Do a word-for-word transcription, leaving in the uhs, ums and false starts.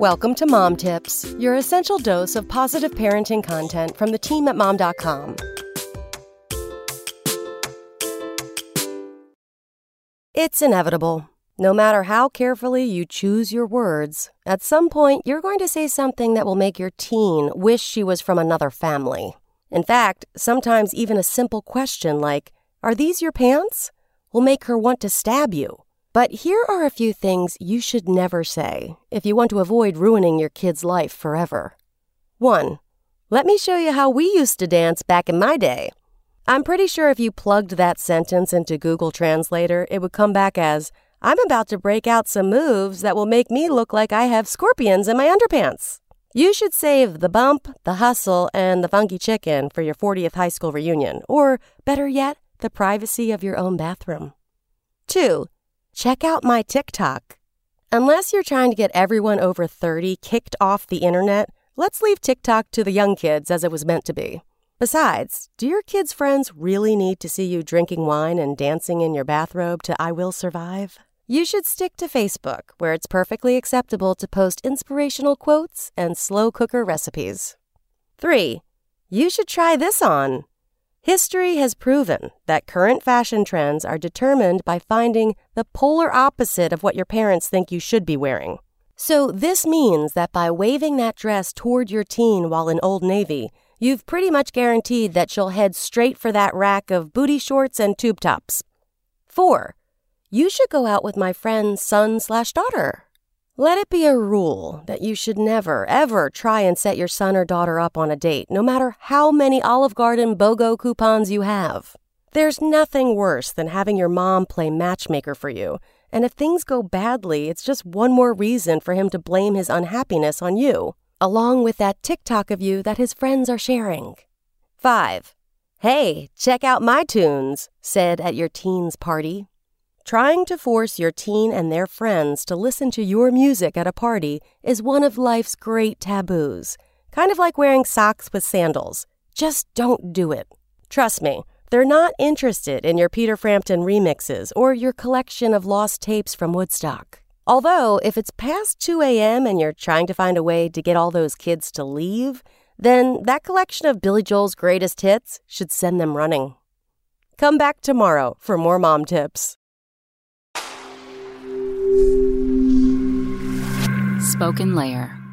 Welcome to Mom Tips, your essential dose of positive parenting content from the team at mom dot com. It's inevitable. No matter how carefully you choose your words, at some point you're going to say something that will make your teen wish she was from another family. In fact, sometimes even a simple question like, "Are these your pants?" will make her want to stab you. But here are a few things you should never say if you want to avoid ruining your kid's life forever. one. Let me show you how we used to dance back in my day. I'm pretty sure if you plugged that sentence into Google Translator, it would come back as, "I'm about to break out some moves that will make me look like I have scorpions in my underpants." You should save the bump, the hustle, and the funky chicken for your fortieth high school reunion, or better yet, the privacy of your own bathroom. two. Check out my TikTok. Unless you're trying to get everyone over thirty kicked off the internet, let's leave TikTok to the young kids as it was meant to be. Besides, do your kids' friends really need to see you drinking wine and dancing in your bathrobe to I Will Survive? You should stick to Facebook, where it's perfectly acceptable to post inspirational quotes and slow cooker recipes. three. You should try this on. History has proven that current fashion trends are determined by finding the polar opposite of what your parents think you should be wearing. So this means that by waving that dress toward your teen while in Old Navy, you've pretty much guaranteed that she'll head straight for that rack of booty shorts and tube tops. four. You should go out with my friend's son slash daughter. Let it be a rule that you should never, ever try and set your son or daughter up on a date, no matter how many Olive Garden BOGO coupons you have. There's nothing worse than having your mom play matchmaker for you, and if things go badly, it's just one more reason for him to blame his unhappiness on you, along with that TikTok of you that his friends are sharing. five. Hey, check out my tunes, said at your teen's party. Trying to force your teen and their friends to listen to your music at a party is one of life's great taboos, kind of like wearing socks with sandals. Just don't do it. Trust me, they're not interested in your Peter Frampton remixes or your collection of lost tapes from Woodstock. Although, if it's past two a.m. and you're trying to find a way to get all those kids to leave, then that collection of Billy Joel's greatest hits should send them running. Come back tomorrow for more Mom Tips. Spoken Layer.